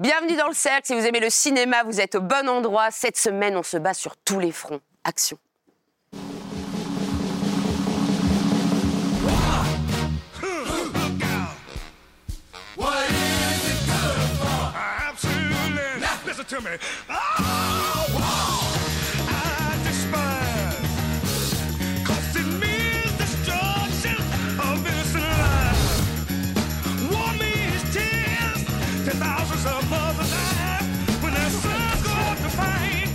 Bienvenue dans le cercle, si vous aimez le cinéma, vous êtes au bon endroit. Cette semaine, on se bat sur tous les fronts. Action. To me. Oh, wow. I despise, 'cause it means destruction of innocent lives. War means tears to thousands of mothers' eyes when their sons go up to fight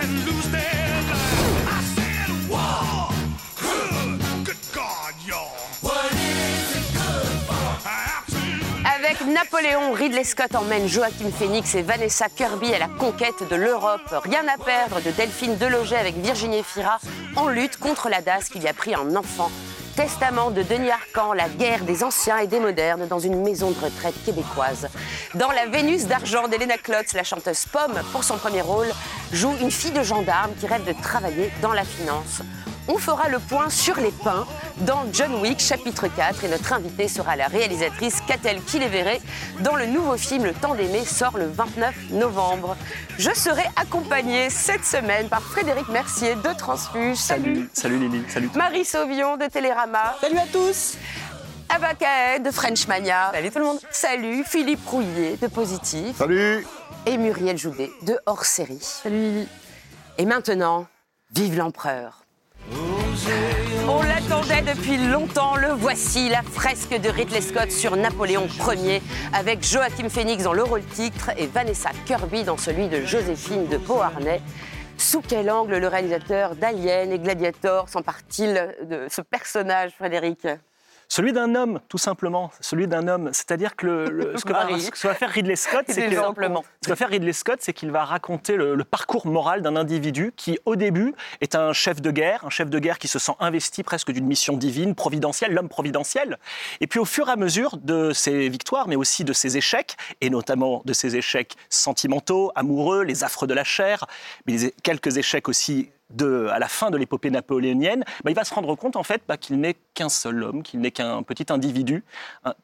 and lose their lives. I said war. Good God, y'all. Avec Napoléon, Ridley Scott emmène Joaquin Phoenix et Vanessa Kirby à la conquête de l'Europe. Rien à perdre de Delphine Deloget avec Virginie Efira en lutte contre la DAS qui lui a pris un enfant. Testament de Denis Arcand, la guerre des anciens et des modernes dans une maison de retraite québécoise. Dans La Vénus d'argent d'Helena Klotz, la chanteuse Pomme, pour son premier rôle, joue une fille de gendarme qui rêve de travailler dans la finance. On fera le point sur les pains dans John Wick, chapitre 4. Et notre invitée sera la réalisatrice Katell Quillévéré dans le nouveau film Le Temps d'aimer sort le 29 novembre. Je serai accompagnée cette semaine par Frédéric Mercier de Transfuge. Salut. Salut Lily. Salut. Marie Sauvion de Télérama. Salut à tous. Ava Cahen de Frenchmania. Salut tout le monde. Salut. Philippe Rouyer de Positif. Salut. Et Muriel Joudet de Hors Série. Salut Lily. Et maintenant, vive l'empereur. On l'attendait depuis longtemps, le voici, la fresque de Ridley Scott sur Napoléon Ier, avec Joaquin Phoenix dans le rôle-titre et Vanessa Kirby dans celui de Joséphine de Beauharnais. Sous quel angle le réalisateur d'Alien et Gladiator s'empare-t-il de ce personnage, Frédéric ? Celui d'un homme, tout simplement. Celui d'un homme. C'est-à-dire que ce que va faire Ridley Scott, c'est qu'il va raconter le parcours moral d'un individu qui, au début, est un chef de guerre qui se sent investi presque d'une mission divine, providentielle, l'homme providentiel. Et puis, au fur et à mesure de ses victoires, mais aussi de ses échecs, et notamment de ses échecs sentimentaux, amoureux, les affres de la chair, mais quelques échecs aussi à la fin de l'épopée napoléonienne, il va se rendre compte en fait qu'il n'est qu'un seul homme, qu'il n'est qu'un petit individu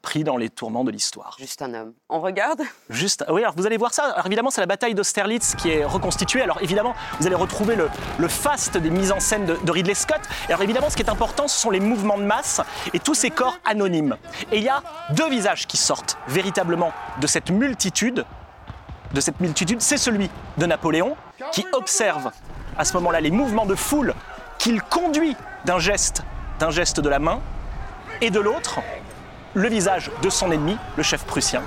pris dans les tourments de l'histoire. Juste un homme. On regarde ? Oui, alors vous allez voir ça. Alors évidemment, c'est la bataille d'Austerlitz qui est reconstituée. Alors évidemment, vous allez retrouver le faste des mises en scène de Ridley Scott. Et alors évidemment, ce qui est important, ce sont les mouvements de masse et tous ces corps anonymes. Et il y a deux visages qui sortent véritablement de cette multitude. C'est celui de Napoléon qui observe à ce moment-là les mouvements de foule qu'il conduit d'un geste de la main, et de l'autre, le visage de son ennemi, le chef prussien.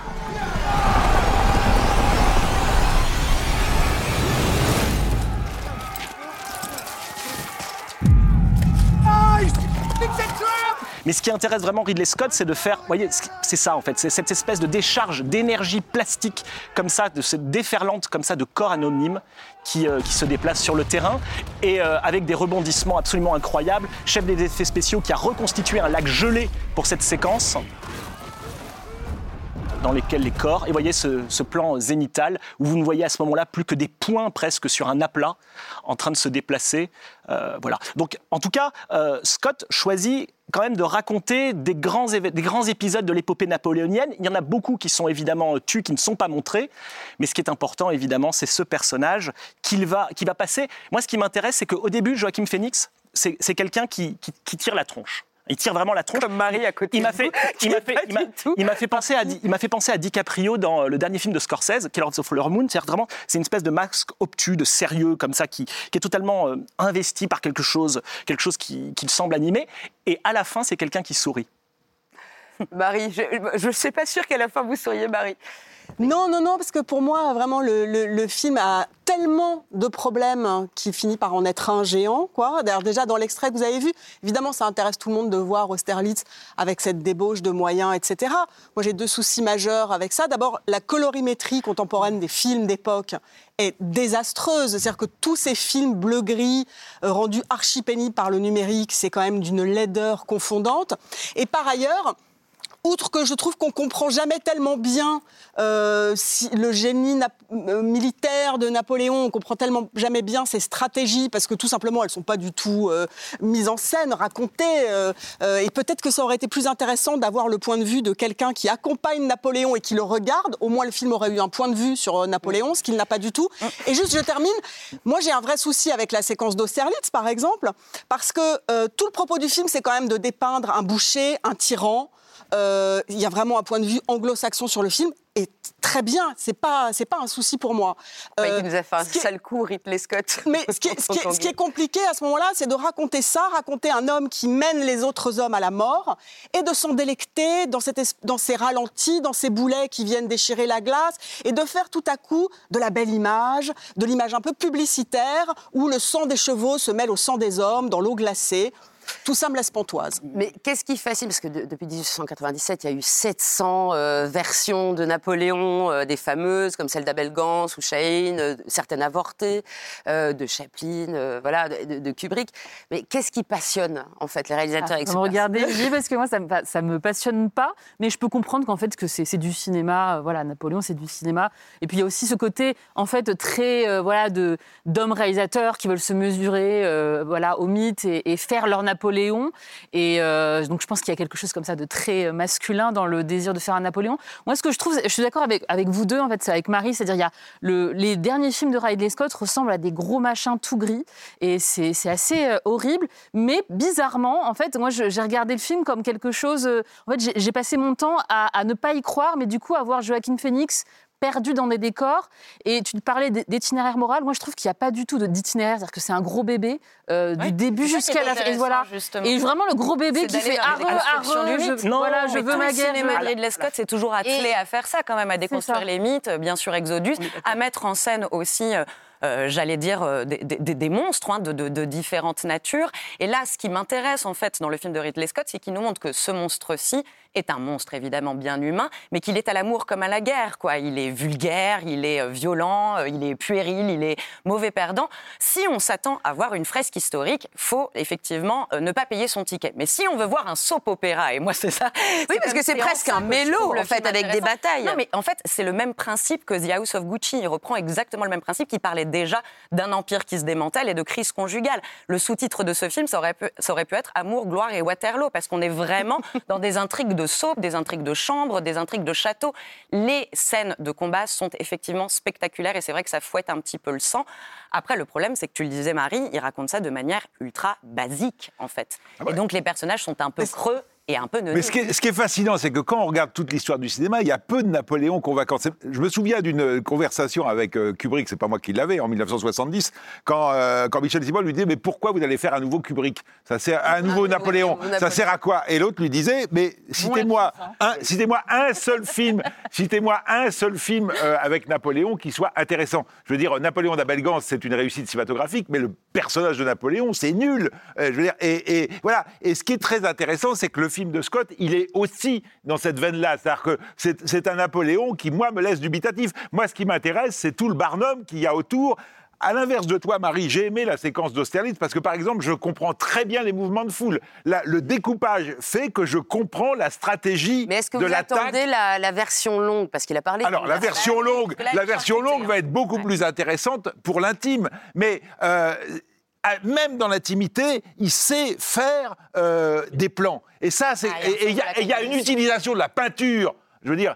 Mais ce qui intéresse vraiment Ridley Scott, c'est de faire, vous voyez, c'est ça en fait, c'est cette espèce de décharge d'énergie plastique comme ça, de cette déferlante comme ça de corps anonymes qui se déplacent sur le terrain et avec des rebondissements absolument incroyables. Chef des effets spéciaux qui a reconstitué un lac gelé pour cette séquence dans lesquels les corps, et vous voyez ce plan zénital où vous ne voyez à ce moment-là plus que des points presque sur un aplat en train de se déplacer. Voilà. Donc en tout cas, Scott choisit quand même de raconter des grands épisodes de l'épopée napoléonienne. Il y en a beaucoup qui sont évidemment tus, qui ne sont pas montrés. Mais ce qui est important, évidemment, c'est ce personnage qui va passer. Moi, ce qui m'intéresse, c'est qu'au début, Joaquin Phoenix, c'est quelqu'un qui tire la tronche. Il tire vraiment la tronche. Comme Marie à côté. Il m'a fait penser à DiCaprio dans le dernier film de Scorsese, Killers of the Flower Moon. C'est-à-dire vraiment, c'est une espèce de masque obtus, de sérieux comme ça, qui est totalement investi par quelque chose qui le semble animé. Et à la fin, c'est quelqu'un qui sourit. Marie, je ne suis pas sûre qu'à la fin vous souriez, Marie. Non, parce que pour moi, vraiment, le film a tellement de problèmes qu'il finit par en être un géant, quoi. D'ailleurs, déjà, dans l'extrait que vous avez vu, évidemment, ça intéresse tout le monde de voir Austerlitz avec cette débauche de moyens, etc. Moi, j'ai deux soucis majeurs avec ça. D'abord, la colorimétrie contemporaine des films d'époque est désastreuse. C'est-à-dire que tous ces films bleu-gris rendus archi-pénibles par le numérique, c'est quand même d'une laideur confondante. Et par ailleurs, Outre que je trouve qu'on ne comprend jamais tellement bien le génie militaire de Napoléon, on ne comprend tellement jamais bien ses stratégies, parce que tout simplement, elles ne sont pas du tout mises en scène, racontées. Et peut-être que ça aurait été plus intéressant d'avoir le point de vue de quelqu'un qui accompagne Napoléon et qui le regarde. Au moins, le film aurait eu un point de vue sur Napoléon, ce qu'il n'a pas du tout. Et juste, je termine. Moi, j'ai un vrai souci avec la séquence d'Austerlitz, par exemple, parce que tout le propos du film, c'est quand même de dépeindre un boucher, un tyran. Il y a vraiment un point de vue anglo-saxon sur le film, et très bien, c'est pas un souci pour moi. Il nous a fait un sale coup, Ridley Scott. Mais ce qui est compliqué à ce moment-là, c'est de raconter ça, raconter un homme qui mène les autres hommes à la mort, et de s'en délecter dans ces ralentis, dans ces boulets qui viennent déchirer la glace, et de faire tout à coup de la belle image, de l'image un peu publicitaire, où le sang des chevaux se mêle au sang des hommes, dans l'eau glacée. Tout ça me laisse pantoise. Mais qu'est-ce qui fascine ? Parce que depuis 1897, il y a eu 700 versions de Napoléon, des fameuses, comme celle d'Abel Gans ou Chahine, certaines avortées, de Chaplin, voilà, de Kubrick. Mais qu'est-ce qui passionne, en fait, les réalisateurs avec ce personnage ? Regardez, parce que moi, ça me passionne pas, mais je peux comprendre qu'en fait, que c'est du cinéma. Voilà, Napoléon, c'est du cinéma. Et puis, il y a aussi ce côté, en fait, très, d'hommes réalisateurs qui veulent se mesurer, au mythe et faire leur Napoléon, et donc je pense qu'il y a quelque chose comme ça de très masculin dans le désir de faire un Napoléon. Moi, ce que je trouve, je suis d'accord avec vous deux, en fait, c'est avec Marie, c'est-à-dire il y a les derniers films de Ridley Scott ressemblent à des gros machins tout gris, et c'est assez horrible, mais bizarrement, en fait, moi, j'ai regardé le film comme quelque chose, en fait, j'ai passé mon temps à ne pas y croire, mais du coup, à voir Joaquin Phoenix perdu dans des décors, et tu parlais d'itinéraire moral, moi je trouve qu'il n'y a pas du tout d'itinéraire, c'est-à-dire que c'est un gros bébé du début jusqu'à la fin, et voilà, justement. Et vraiment le gros bébé qui fait je veux ma guerre. Le cinéma de Ridley Scott, c'est toujours attelé à faire ça quand même, à déconstruire les mythes, bien sûr Exodus, à mettre en scène aussi... des monstres de différentes natures. Et là, ce qui m'intéresse, en fait, dans le film de Ridley Scott, c'est qu'il nous montre que ce monstre-ci est un monstre, évidemment, bien humain, mais qu'il est à l'amour comme à la guerre, quoi. Il est vulgaire, il est violent, il est puéril, il est mauvais perdant. Si on s'attend à voir une fresque historique, faut, effectivement, ne pas payer son ticket. Mais si on veut voir un soap-opéra, et moi, c'est ça... Oui, parce que c'est presque un mélo, en fait, avec des batailles. Non, mais en fait, c'est le même principe que The House of Gucci. Il reprend exactement le même principe, qui parlait déjà d'un empire qui se démantèle et de crise conjugale. Le sous-titre de ce film, ça aurait pu être Amour, gloire et Waterloo, parce qu'on est vraiment dans des intrigues de soap, des intrigues de chambre, des intrigues de château. Les scènes de combat sont effectivement spectaculaires et c'est vrai que ça fouette un petit peu le sang. Après, le problème, c'est que tu le disais, Marie, il raconte ça de manière ultra basique, en fait. Ah ouais. Et donc, les personnages sont un peu creux. Et un peu mais ce qui est fascinant, c'est que quand on regarde toute l'histoire du cinéma, il y a peu de Napoléon qu'on va... Je me souviens d'une conversation avec Kubrick, c'est pas moi qui l'avais, en 1970, quand Michel Simon lui disait « Mais pourquoi vous allez faire un nouveau Kubrick ? Ça sert à un nouveau Napoléon, ça sert à quoi ?» Et l'autre lui disait « Mais citez-moi un seul film avec Napoléon qui soit intéressant. » Je veux dire, Napoléon d'Abel Gance, c'est une réussite cinématographique, mais le personnage de Napoléon, c'est nul. Je veux dire, et voilà. Et ce qui est très intéressant, c'est que le film de Scott, il est aussi dans cette veine-là. C'est-à-dire que c'est un Napoléon qui, moi, me laisse dubitatif. Moi, ce qui m'intéresse, c'est tout le barnum qu'il y a autour. À l'inverse de toi, Marie, j'ai aimé la séquence d'Austerlitz parce que, par exemple, je comprends très bien les mouvements de foule. Le découpage fait que je comprends la stratégie de l'attaque. Mais est-ce que vous attendez la version longue ? Parce qu'il a parlé... Alors, la version longue va être beaucoup plus intéressante pour l'intime. Mais... même dans l'intimité, il sait faire des plans. Et ça, il y a une utilisation de la peinture. Je veux dire,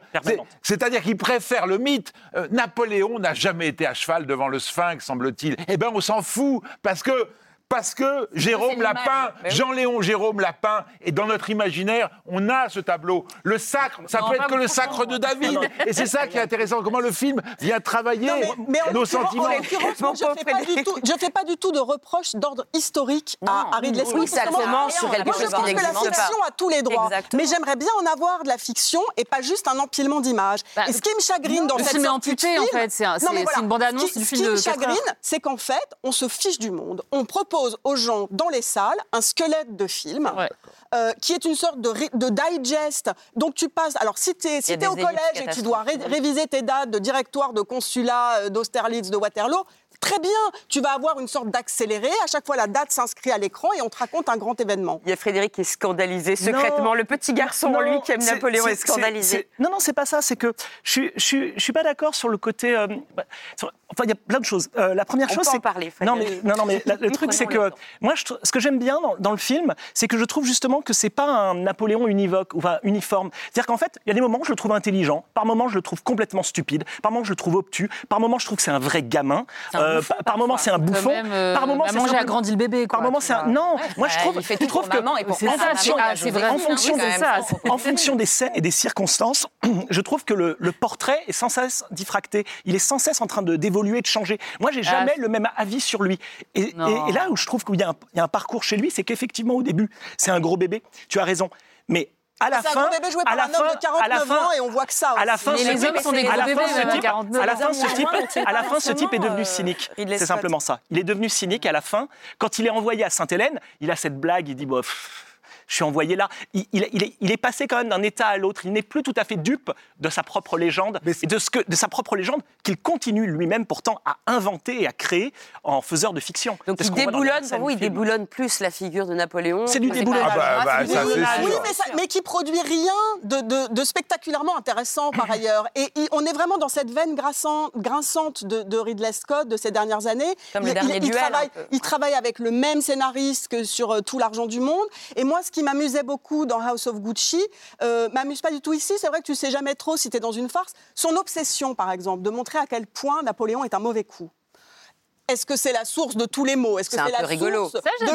c'est-à-dire qu'il préfère le mythe. Napoléon n'a jamais été à cheval devant le sphinx, semble-t-il. Eh bien, on s'en fout, parce que Jérôme Lapin, Jean-Léon Jérôme Lapin, et dans notre imaginaire, on a ce tableau. Le sacre, ça peut être que le sacre de David. Et c'est ça qui est intéressant, comment le film vient travailler nos sentiments. Je ne fais pas du tout de reproches d'ordre historique à Ridley Scott. Oui, ça commence sur quelque chose qui n'existe pas. Moi, je pense que la fiction a tous les droits. Mais j'aimerais bien en avoir de la fiction et pas juste un empilement d'images. Et ce qui me chagrine dans cette sortie de film... amputé, en fait. C'est une bande-annonce du film de 4 heures. Ce qui me chagrine, c'est qu'en fait, on se fiche du monde. On propose aux gens dans les salles un squelette de film qui est une sorte de digest. Donc tu passes, alors si t'es au collège et tu dois réviser tes dates de directoire, de consulat, d'Austerlitz, de Waterloo, Très bien, tu vas avoir une sorte d'accéléré. À chaque fois, la date s'inscrit à l'écran et on te raconte un grand événement. Il y a Frédéric qui est scandalisé secrètement. Non, le petit garçon, non, lui, qui aime Napoléon, est scandalisé. Non, non, c'est pas ça. C'est que je suis pas d'accord sur le côté. Enfin, il y a plein de choses. La première chose, c'est parler. Le truc, c'est que moi, ce que j'aime bien dans le film, c'est que je trouve justement que c'est pas un Napoléon univoque ou enfin, uniforme. C'est-à-dire qu'en fait, il y a des moments où je le trouve intelligent, par moments je le trouve complètement stupide, par moments je le trouve obtus, par moments je trouve que c'est un vrai gamin. Par moment c'est un bouffon. Par moment c'est j'ai agrandi le bébé. Quoi, par moment c'est un... non. Ouais, moi je trouve que en fonction des scènes et des circonstances, je trouve que le portrait est sans cesse diffracté. Il est sans cesse en train d'évoluer, de changer. Moi j'ai jamais le même avis sur lui. Et là où je trouve qu'il y a un parcours chez lui, c'est qu'effectivement au début c'est un gros bébé. Tu as raison, mais à la fin, et on voit que ça. À la fin, ce type est devenu cynique. C'est simplement ça. Il est devenu cynique à la fin. Quand il est envoyé à Sainte-Hélène, il a cette blague. Il dit bof. Je suis envoyé là. Il est passé quand même d'un état à l'autre. Il n'est plus tout à fait dupe de sa propre légende, de sa propre légende qu'il continue lui-même pourtant à inventer et à créer en faiseur de fiction. Donc il déboulonne, pour vous, il déboulonne plus la figure de Napoléon. C'est du déboulonnage. Mais qui produit rien de spectaculairement intéressant par ailleurs. Et on est vraiment dans cette veine grinçante de Ridley Scott de ces dernières années. Comme le dernier duel. Il travaille avec le même scénariste que sur Tout l'argent du monde. Et moi, ce qui m'amusait beaucoup dans House of Gucci, m'amuse pas du tout ici. C'est vrai que tu sais jamais trop si t'es dans une farce. Son obsession, par exemple, de montrer à quel point Napoléon est un mauvais coup. Est-ce que c'est la source de tous les maux? Est-ce que c'est la rigolo. Source ça, de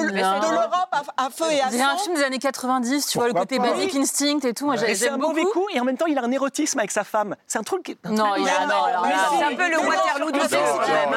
l'Europe à feu et à sang? C'est un film des années 90, tu vois, le côté Basic Instinct et tout. Moi, et c'est un mauvais coup, et en même temps, il a un érotisme avec sa femme. C'est un truc... Non, c'est un peu le Waterloo du film, quand même.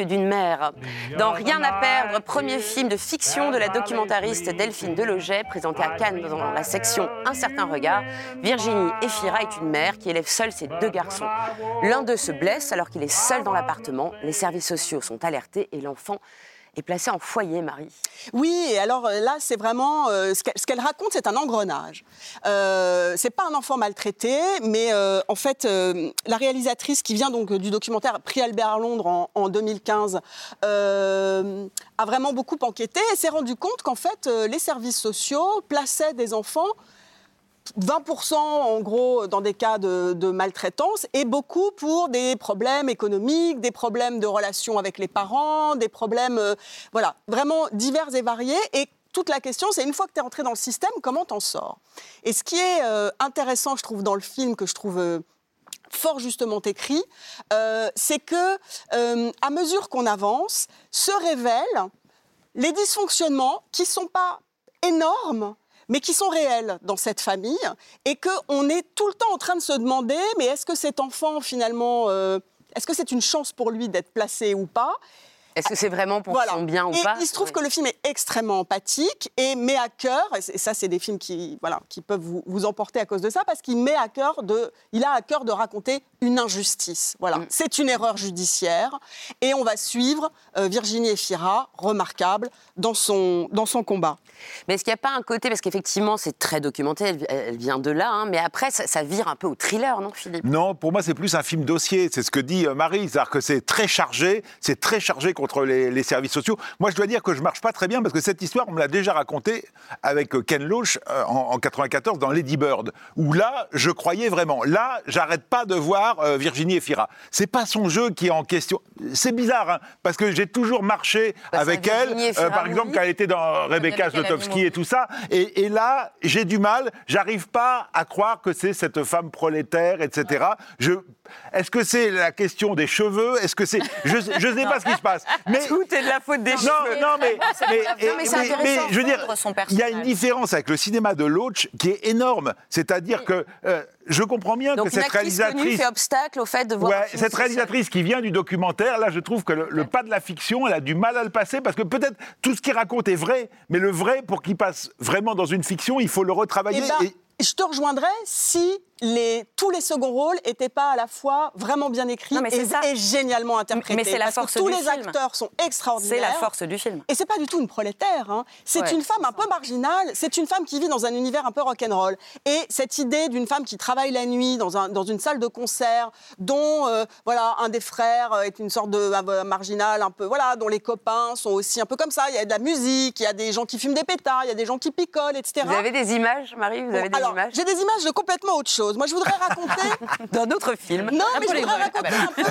d'une mère. Dans Rien à perdre, premier film de fiction de la documentariste Delphine Deloget, présenté à Cannes dans la section Un certain regard, Virginie Efira est une mère qui élève seule ses deux garçons. L'un d'eux se blesse alors qu'il est seul dans l'appartement. Les services sociaux sont alertés et l'enfant est placé en foyer, Marie. Oui, et alors là, c'est vraiment... ce qu'elle raconte, c'est un engrenage. C'est pas un enfant maltraité, mais en fait, la réalisatrice qui vient donc du documentaire Prix Albert à Londres en 2015 a vraiment beaucoup enquêté et s'est rendu compte qu'en fait, les services sociaux plaçaient des enfants 20% en gros dans des cas de maltraitance et beaucoup pour des problèmes économiques, des problèmes de relations avec les parents, des problèmes voilà, vraiment divers et variés. Et toute la question, c'est une fois que tu es entré dans le système, comment t'en sors? Et ce qui est intéressant, je trouve, dans le film, que je trouve fort justement écrit, c'est que à mesure qu'on avance, se révèlent les dysfonctionnements qui ne sont pas énormes, mais qui sont réels dans cette famille, et qu'on est tout le temps en train de se demander, mais est-ce que cet enfant, finalement, est-ce que c'est une chance pour lui d'être placé ou pas ? Est-ce que c'est vraiment pour son bien ou pas ? Il se trouve que le film est extrêmement empathique et met à cœur, et ça c'est des films qui peuvent vous emporter à cause de ça, parce qu'il met à cœur il a à cœur de raconter une injustice. Voilà. C'est une erreur judiciaire et on va suivre Virginie Efira, remarquable, dans son combat. Mais est-ce qu'il n'y a pas un côté, parce qu'effectivement c'est très documenté, elle vient de là, hein, mais après ça vire un peu au thriller, non Philippe ? Non, pour moi c'est plus un film dossier, c'est ce que dit Marie, c'est-à-dire que c'est très chargé contre les services sociaux. Moi, je dois dire que je marche pas très bien parce que cette histoire, on me l'a déjà racontée avec Ken Loach en 94 dans Lady Bird, où là, je croyais vraiment. Là, j'arrête pas de voir Virginie Efira. C'est pas son jeu qui est en question. C'est bizarre, hein, parce que j'ai toujours marché avec elle, par exemple, quand elle était dans Rebecca Zlotowski et tout ça. Et là, j'ai du mal. J'arrive pas à croire que c'est cette femme prolétaire, etc. Est-ce que c'est la question des cheveux ? Est-ce que c'est... Je sais pas ce qui se passe. mais... Tout est de la faute des cheveux. Non, mais c'est intéressant. Mais, je veux dire, il y a une différence avec le cinéma de Loach qui est énorme. C'est-à-dire que je comprends bien donc que cette réalisatrice fait obstacle au fait de voir cette réalisatrice qui vient du documentaire. Là, je trouve que le pas de la fiction, elle a du mal à le passer parce que peut-être tout ce qu'il raconte est vrai, mais le vrai, pour qu'il passe vraiment dans une fiction, il faut le retravailler. Je te rejoindrais si tous les seconds rôles n'étaient pas à la fois vraiment bien écrits et génialement interprétés. Mais c'est la force du film. Parce que tous les acteurs sont extraordinaires. C'est la force du film. Et c'est pas du tout une prolétaire. Hein. C'est une femme un peu marginale. C'est une femme qui vit dans un univers un peu rock'n'roll. Et cette idée d'une femme qui travaille la nuit dans une salle de concert, dont un des frères est une sorte de marginal, un peu, dont les copains sont aussi un peu comme ça. Il y a de la musique, il y a des gens qui fument des pétards, il y a des gens qui picolent, etc. Vous avez des images, Marie? Vous avez des images? J'ai des images de complètement autre chose. Moi, je voudrais raconter... D'un autre film. Non, mais je voudrais raconter un peu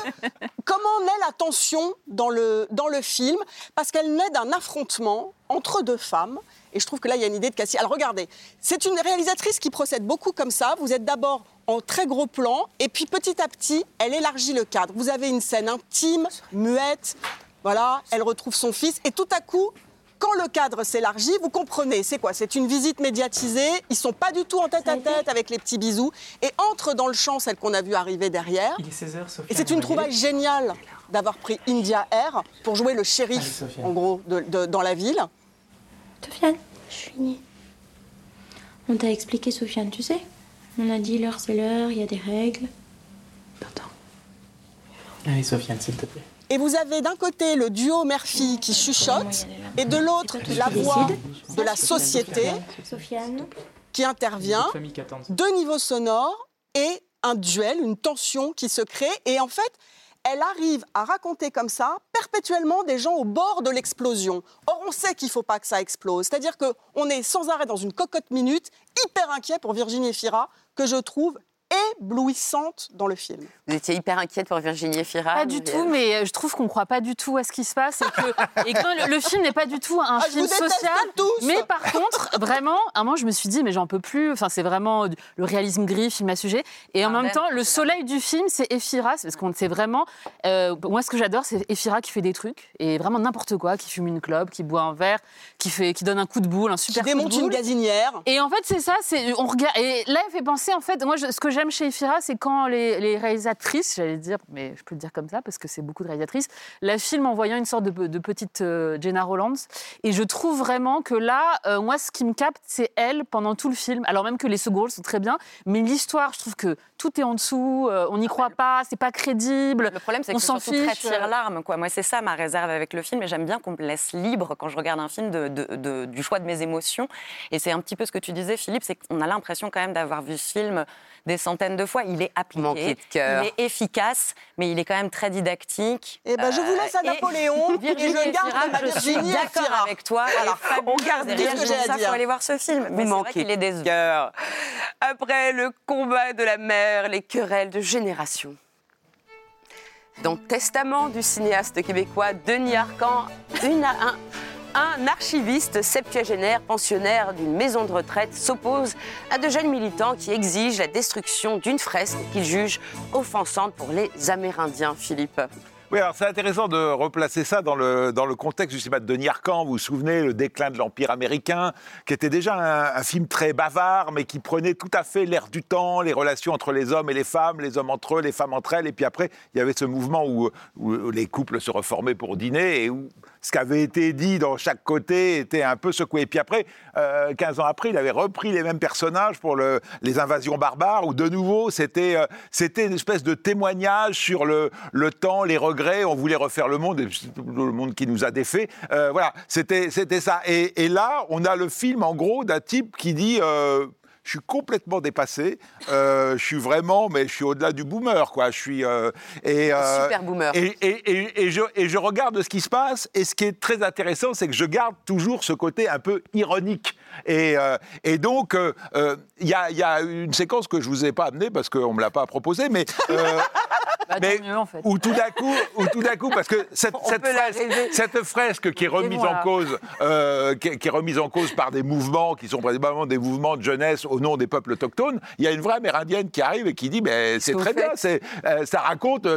comment naît la tension dans le film, parce qu'elle naît d'un affrontement entre deux femmes. Et je trouve que là, il y a une idée de casser. Alors, regardez, c'est une réalisatrice qui procède beaucoup comme ça. Vous êtes d'abord en très gros plan, et puis petit à petit, elle élargit le cadre. Vous avez une scène intime, muette. Voilà, elle retrouve son fils, et tout à coup... Quand le cadre s'élargit, vous comprenez, c'est quoi? C'est une visite médiatisée, ils ne sont pas du tout en tête-à-tête avec les petits bisous, et entre dans le champ celle qu'on a vue arriver derrière. Il est 16h, Sophia. Et c'est une trouvaille géniale d'avoir pris India Air pour jouer le shérif, en gros, dans la ville. Sofiane, je suis née. On t'a expliqué, Sofiane, tu sais? On a dit l'heure, c'est l'heure, il y a des règles. T'entends? Allez, Sofiane, s'il te plaît. Et vous avez d'un côté le duo mère-fille qui chuchote et de l'autre la voix de la société qui intervient, deux niveaux sonores et un duel, une tension qui se crée. Et en fait, elle arrive à raconter comme ça perpétuellement des gens au bord de l'explosion. Or, on sait qu'il ne faut pas que ça explose. C'est-à-dire qu'on est sans arrêt dans une cocotte minute, hyper inquiet pour Virginie Efira, que je trouve éblouissante dans le film. Vous étiez hyper inquiète pour Virginie Efira? Pas du tout, mais je trouve qu'on ne croit pas du tout à ce qui se passe et que le film n'est pas du tout un film social. Mais par contre, vraiment, à un moment, je me suis dit, mais j'en peux plus. Enfin, c'est vraiment le réalisme gris, film à sujet. Et en même temps, le soleil du film, c'est Efira. Parce qu'on sait vraiment. Moi, ce que j'adore, c'est Efira qui fait des trucs et vraiment n'importe quoi, qui fume une clope, qui boit un verre, qui donne un coup de boule, un super coup de boule. Qui démonte une gazinière. Et en fait, c'est ça. On regarde. Et là, elle fait penser, en fait, moi, ce que j'aime chez Efira, c'est quand les réalisatrices, j'allais dire, mais je peux le dire comme ça parce que c'est beaucoup de réalisatrices, la filme en voyant une sorte de petite Jenna Rollins. Et je trouve vraiment que là, moi, ce qui me capte, c'est elle pendant tout le film. Alors même que les second rôles sont très bien, mais l'histoire, je trouve que tout est en dessous, on n'y croit pas, c'est pas crédible. Le problème, c'est que c'est surtout très tire-larme, quoi. Moi, c'est ça ma réserve avec le film, et j'aime bien qu'on me laisse libre quand je regarde un film du choix de mes émotions. Et c'est un petit peu ce que tu disais, Philippe, c'est qu'on a l'impression quand même d'avoir vu ce film des centaines de fois. Il est appliqué, il est efficace, mais il est quand même très didactique. Et je vous laisse à Napoléon et je garde ma Virginie Efira avec toi. Alors, on garde tout ce que j'ai à dire. Il faut aller voir ce film, mais c'est vrai qu'il est décevant. Après le combat de la mer, les querelles de génération. Dans Testament du cinéaste québécois Denis Arcand, un archiviste septuagénaire, pensionnaire d'une maison de retraite, s'oppose à de jeunes militants qui exigent la destruction d'une fresque qu'il juge offensante pour les Amérindiens, Philippe. Oui, alors c'est intéressant de replacer ça dans le contexte du cinéma de Denis Arcand. Vous vous souvenez, le déclin de l'Empire américain, qui était déjà un film très bavard, mais qui prenait tout à fait l'air du temps, les relations entre les hommes et les femmes, les hommes entre eux, les femmes entre elles. Et puis après, il y avait ce mouvement où les couples se reformaient pour dîner et où ce qui avait été dit dans chaque côté était un peu secoué. Et puis après, 15 ans après, il avait repris les mêmes personnages pour les invasions barbares, où de nouveau, c'était une espèce de témoignage sur le temps, les regrets. On voulait refaire le monde qui nous a défait. C'était ça. Et là, on a le film, en gros, d'un type qui dit... Je suis complètement dépassé. Je suis au-delà du boomer, quoi. Je suis super boomer. Et je regarde ce qui se passe. Et ce qui est très intéressant, c'est que je garde toujours ce côté un peu ironique. Et donc, y a une séquence que je vous ai pas amenée parce qu'on me l'a pas proposée, mais où tout d'un coup, parce que cette fresque qui est remise en cause par des mouvements qui sont principalement des mouvements de jeunesse. au nom des peuples autochtones, il y a une vraie amérindienne qui arrive et qui dit mais c'est très bien, c'est, ça raconte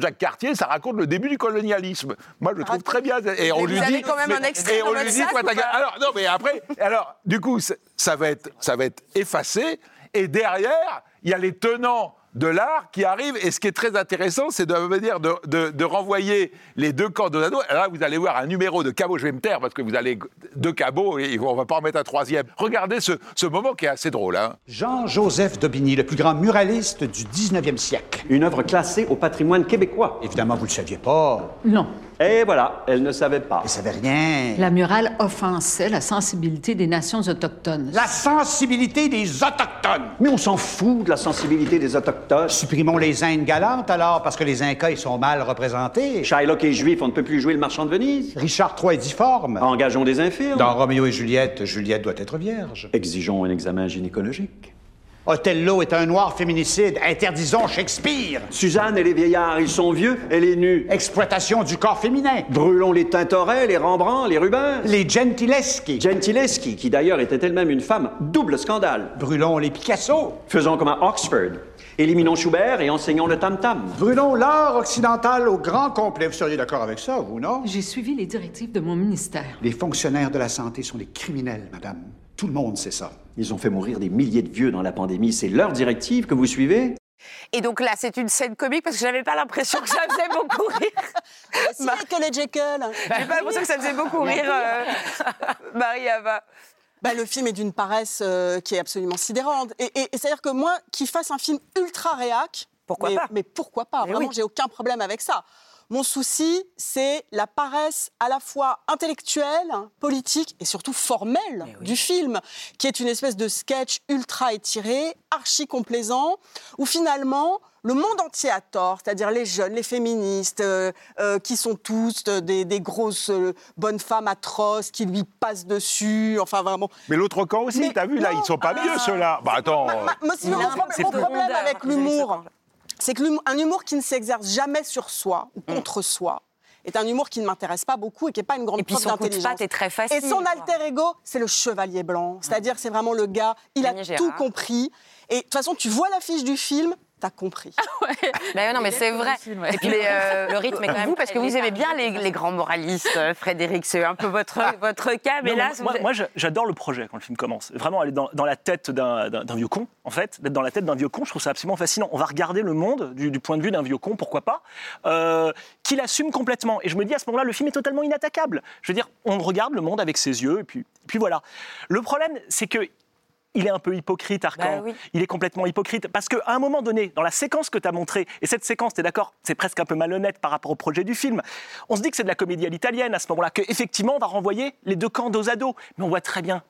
Jacques Cartier, ça raconte le début du colonialisme. Moi je le trouve très bien. Et on lui dit quand même un extrait. Et on lui dit quoi, alors non mais après alors du coup ça va être effacé et derrière il y a les tenants de l'art qui arrive, et ce qui est très intéressant, c'est de renvoyer les deux camps de Nado. Là, vous allez voir un numéro de Cabot, je vais me taire, parce que vous allez deux Cabots, et on ne va pas en mettre un troisième. Regardez ce moment qui est assez drôle. Hein. Jean-Joseph Daubigny, le plus grand muraliste du 19e siècle. Une œuvre classée au patrimoine québécois. Évidemment, vous ne le saviez pas. Non. Et voilà, elle ne savait pas. Elle ne savait rien. La murale offensait la sensibilité des nations autochtones. La sensibilité des autochtones! Mais on s'en fout de la sensibilité des autochtones. Supprimons les Indes galantes, alors, parce que les Incas, ils sont mal représentés. Shylock est juif, on ne peut plus jouer le marchand de Venise. Richard III est difforme. Engageons des infirmes. Dans Roméo et Juliette, Juliette doit être vierge. Exigeons un examen gynécologique. Othello est un noir féminicide. Interdisons Shakespeare. Suzanne et les vieillards, ils sont vieux, elle est nue. Exploitation du corps féminin. Brûlons les Tintorets, les Rembrandt, les Rubens. Les Gentileschi. Gentileschi, qui d'ailleurs était elle-même une femme. Double scandale. Brûlons les Picasso. Faisons comme à Oxford. Éliminons Schubert et enseignons le tam-tam. Brûlons l'art occidental au grand complet. Vous seriez d'accord avec ça, vous, non? J'ai suivi les directives de mon ministère. Les fonctionnaires de la santé sont des criminels, madame. Tout le monde sait ça. Ils ont fait mourir des milliers de vieux dans la pandémie. C'est leur directive que vous suivez? Et donc là, c'est une scène comique parce que je n'avais pas l'impression que ça faisait beaucoup rire. Si, que le Jekyll. J'ai pas l'impression que ça faisait beaucoup rire, Marie-Ava. Bah, le film est d'une paresse qui est absolument sidérante. Et c'est-à-dire que moi, qu'il fasse un film ultra réac... Mais pourquoi pas? Vraiment, oui. J'ai aucun problème avec ça. Mon souci, c'est la paresse à la fois intellectuelle, politique et surtout formelle du film, qui est une espèce de sketch ultra étiré, archi complaisant, où finalement le monde entier a tort, c'est-à-dire les jeunes, les féministes, qui sont tous des grosses bonnes femmes atroces qui lui passent dessus, enfin vraiment. Mais l'autre camp aussi, mais t'as vu, non, là, ils sont pas mieux ceux-là. Bah attends. Mon problème avec l'humour. C'est que un humour qui ne s'exerce jamais sur soi ou contre soi est un humour qui ne m'intéresse pas beaucoup et qui n'est pas une grande preuve d'intelligence. Et puis son coup de patte est très facile. Et son alter ego, c'est le chevalier blanc. C'est-à-dire, c'est vraiment le gars, il a tout compris. Et de toute façon, tu vois l'affiche du film... T'as compris. Non, mais c'est vrai. Film, ouais. Et puis le rythme est quand même. Vous, parce que vous aimez bien les grands moralistes, Frédéric, c'est un peu votre cas, mais là. Moi, j'adore le projet quand le film commence. Vraiment, aller dans la tête d'un vieux con, en fait, d'être dans la tête d'un vieux con, je trouve ça absolument fascinant. On va regarder le monde du point de vue d'un vieux con, pourquoi pas, qu'il assume complètement. Et je me dis à ce moment-là, le film est totalement inattaquable. Je veux dire, on regarde le monde avec ses yeux, et puis voilà. Le problème, c'est que. Il est un peu hypocrite, Arcand. Bah, oui. Il est complètement hypocrite. Parce qu'à un moment donné, dans la séquence que tu as montrée, et cette séquence, tu es d'accord, c'est presque un peu malhonnête par rapport au projet du film, on se dit que c'est de la comédie à l'italienne à ce moment-là, qu'effectivement, on va renvoyer les deux camps dos à dos. Mais on voit très bien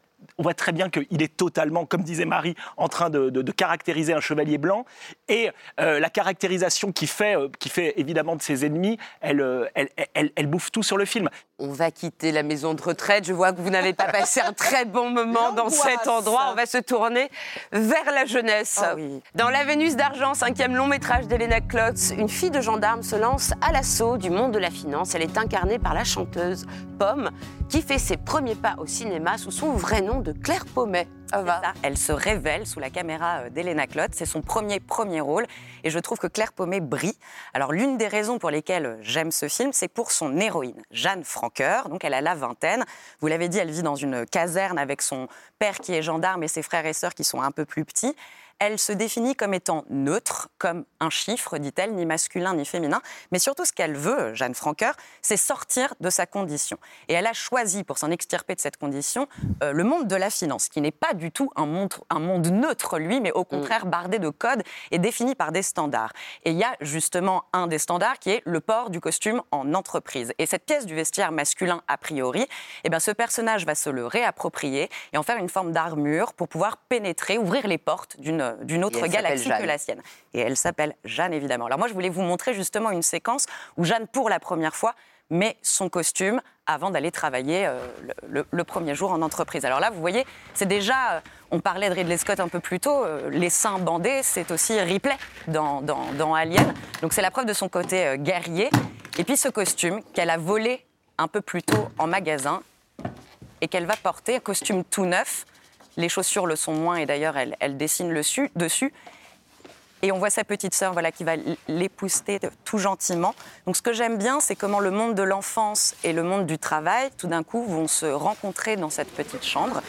qu'il est totalement, comme disait Marie, en train de caractériser un chevalier blanc. Et la caractérisation qu'il fait évidemment de ses ennemis, elle bouffe tout sur le film. On va quitter la maison de retraite. Je vois que vous n'avez pas passé un très bon moment dans cet endroit. On va se tourner vers la jeunesse. Oh oui. Dans La Vénus d'argent, 5e long métrage d'Helena Klotz, une fille de gendarme se lance à l'assaut du monde de la finance. Elle est incarnée par la chanteuse Pomme, qui fait ses premiers pas au cinéma sous son vrai nom de Claire Pommet. Elle se révèle sous la caméra d'Helena Klotz. C'est son premier rôle. Et je trouve que Claire Pommet brille. Alors, l'une des raisons pour lesquelles j'aime ce film, c'est pour son héroïne, Jeanne Franqueur. Donc, elle a la vingtaine. Vous l'avez dit, elle vit dans une caserne avec son père qui est gendarme et ses frères et sœurs qui sont un peu plus petits. Elle se définit comme étant neutre, comme un chiffre, dit-elle, ni masculin ni féminin. Mais surtout, ce qu'elle veut, Jeanne Franqueur, c'est sortir de sa condition. Et elle a choisi, pour s'en extirper de cette condition, le monde de la finance, qui n'est pas du tout un monde neutre, lui, mais au contraire bardé de codes et défini par des standards. Et il y a justement un des standards qui est le port du costume en entreprise. Et cette pièce du vestiaire masculin, a priori, eh bien, ce personnage va se le réapproprier et en faire une forme d'armure pour pouvoir pénétrer, ouvrir les portes d'une autre galaxie que la sienne. Et elle s'appelle Jeanne, évidemment. Alors moi, je voulais vous montrer justement une séquence où Jeanne, pour la première fois, met son costume avant d'aller travailler le premier jour en entreprise. Alors là, vous voyez, c'est déjà... on parlait de Ridley Scott un peu plus tôt, les seins bandés, c'est aussi Ripley dans Alien. Donc c'est la preuve de son côté guerrier. Et puis ce costume qu'elle a volé un peu plus tôt en magasin et qu'elle va porter, un costume tout neuf, Les chaussures le sont moins et d'ailleurs elle dessine dessus. Et on voit sa petite sœur qui va l'épousseter tout gentiment. Donc ce que j'aime bien, c'est comment le monde de l'enfance et le monde du travail, tout d'un coup, vont se rencontrer dans cette petite chambre.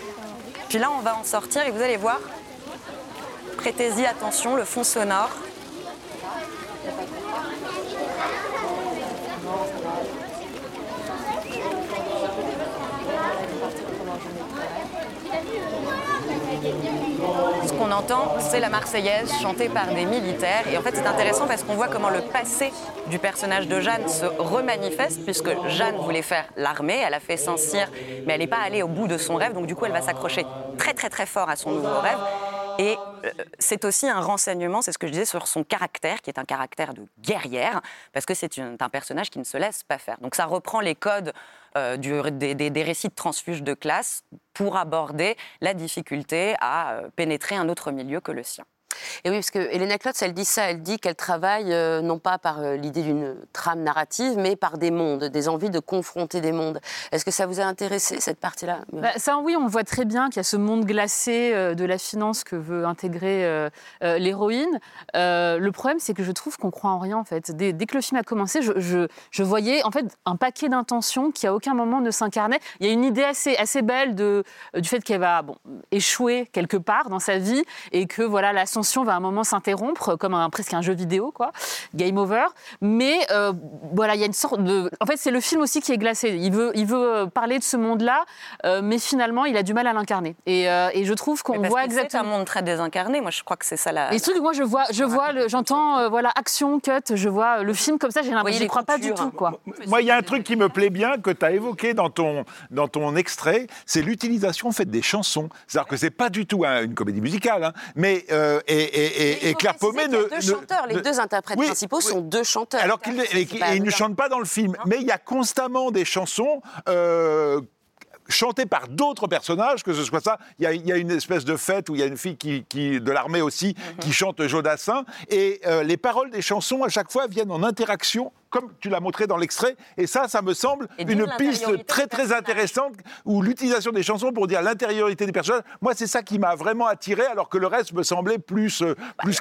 Puis là, on va en sortir et vous allez voir, prêtez-y attention, le fond sonore. Ce qu'on entend, c'est la Marseillaise chantée par des militaires. Et en fait, c'est intéressant parce qu'on voit comment le passé du personnage de Jeanne se remanifeste, puisque Jeanne voulait faire l'armée, elle a fait Saint-Cyr, mais elle n'est pas allée au bout de son rêve. Donc du coup, elle va s'accrocher très très très fort à son nouveau rêve. Et c'est aussi un renseignement, c'est ce que je disais, sur son caractère, qui est un caractère de guerrière, parce que c'est un personnage qui ne se laisse pas faire. Donc ça reprend les codes des récits de transfuges de classe pour aborder la difficulté à pénétrer un autre milieu que le sien. Et oui, parce que Helena Klotz, elle dit ça, elle dit qu'elle travaille non pas par l'idée d'une trame narrative, mais par des mondes, des envies de confronter des mondes. Est-ce que ça vous a intéressé, cette partie-là ? Ça, oui, on voit très bien qu'il y a ce monde glacé de la finance que veut intégrer l'héroïne. Le problème, c'est que je trouve qu'on croit en rien, en fait. Dès que le film a commencé, je voyais, en fait, un paquet d'intentions qui, à aucun moment, ne s'incarnaient. Il y a une idée assez belle du fait qu'elle va échouer quelque part dans sa vie et que, la va à un moment s'interrompre, comme presque un jeu vidéo, game over. Mais il y a une sorte de... En fait, c'est le film aussi qui est glacé. Il veut parler de ce monde-là, mais finalement, il a du mal à l'incarner. Et je trouve qu'on voit exactement... C'est un monde très désincarné, moi, je crois que c'est ça la... Et surtout, moi, j'entends, action, cut, je vois le film comme ça, j'ai l'impression que je ne crois pas du tout. Moi, il y a un truc qui me plaît bien, que tu as évoqué dans ton extrait, c'est l'utilisation, en fait, des chansons. C'est-à-dire que ce n'est pas du tout une comédie musicale, mais... Et Claire Pommet les deux interprètes principaux sont deux chanteurs. Alors qu'ils ne chantent pas dans le film, mais il y a constamment des chansons chantées par d'autres personnages, que ce soit ça. Il y a une espèce de fête où il y a une fille qui de l'armée aussi qui chante Jodassin, et les paroles des chansons à chaque fois viennent en interaction, comme tu l'as montré dans l'extrait, et ça me semble une piste très très intéressante où l'utilisation des chansons pour dire l'intériorité des personnages, moi c'est ça qui m'a vraiment attiré, alors que le reste me semblait plus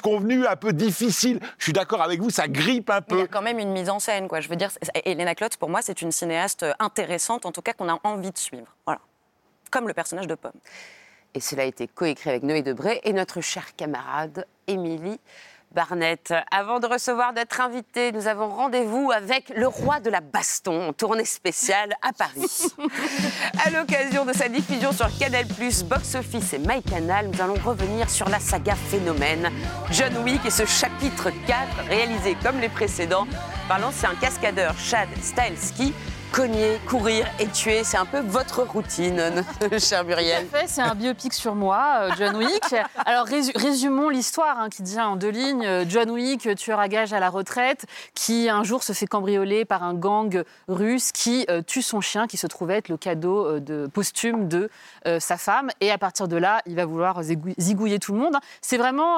convenu, un peu difficile. Je suis d'accord avec vous, ça grippe un peu. Il y a quand même une mise en scène, Je veux dire, Helena Klotz, pour moi, c'est une cinéaste intéressante, en tout cas qu'on a envie de suivre. Voilà. Comme le personnage de Pomme. Et cela a été coécrit avec Noé Debré et notre chère camarade Émilie Barnett. Avant de recevoir notre invité, nous avons rendez-vous avec le roi de la baston, en tournée spéciale à Paris. À l'occasion de sa diffusion sur Canal+, Box Office et MyCanal, nous allons revenir sur la saga Phénomène, John Wick et ce chapitre 4, réalisé comme les précédents par l'ancien cascadeur Chad Stahelski. Cogner, courir et tuer, c'est un peu votre routine, cher Muriel. Tout à fait, c'est un biopic sur moi, John Wick. Alors résumons l'histoire qui dit en deux lignes. John Wick, tueur à gages à la retraite, qui un jour se fait cambrioler par un gang russe qui tue son chien, qui se trouvait être le cadeau posthume de sa femme. Et à partir de là, il va vouloir zigouiller tout le monde. C'est vraiment...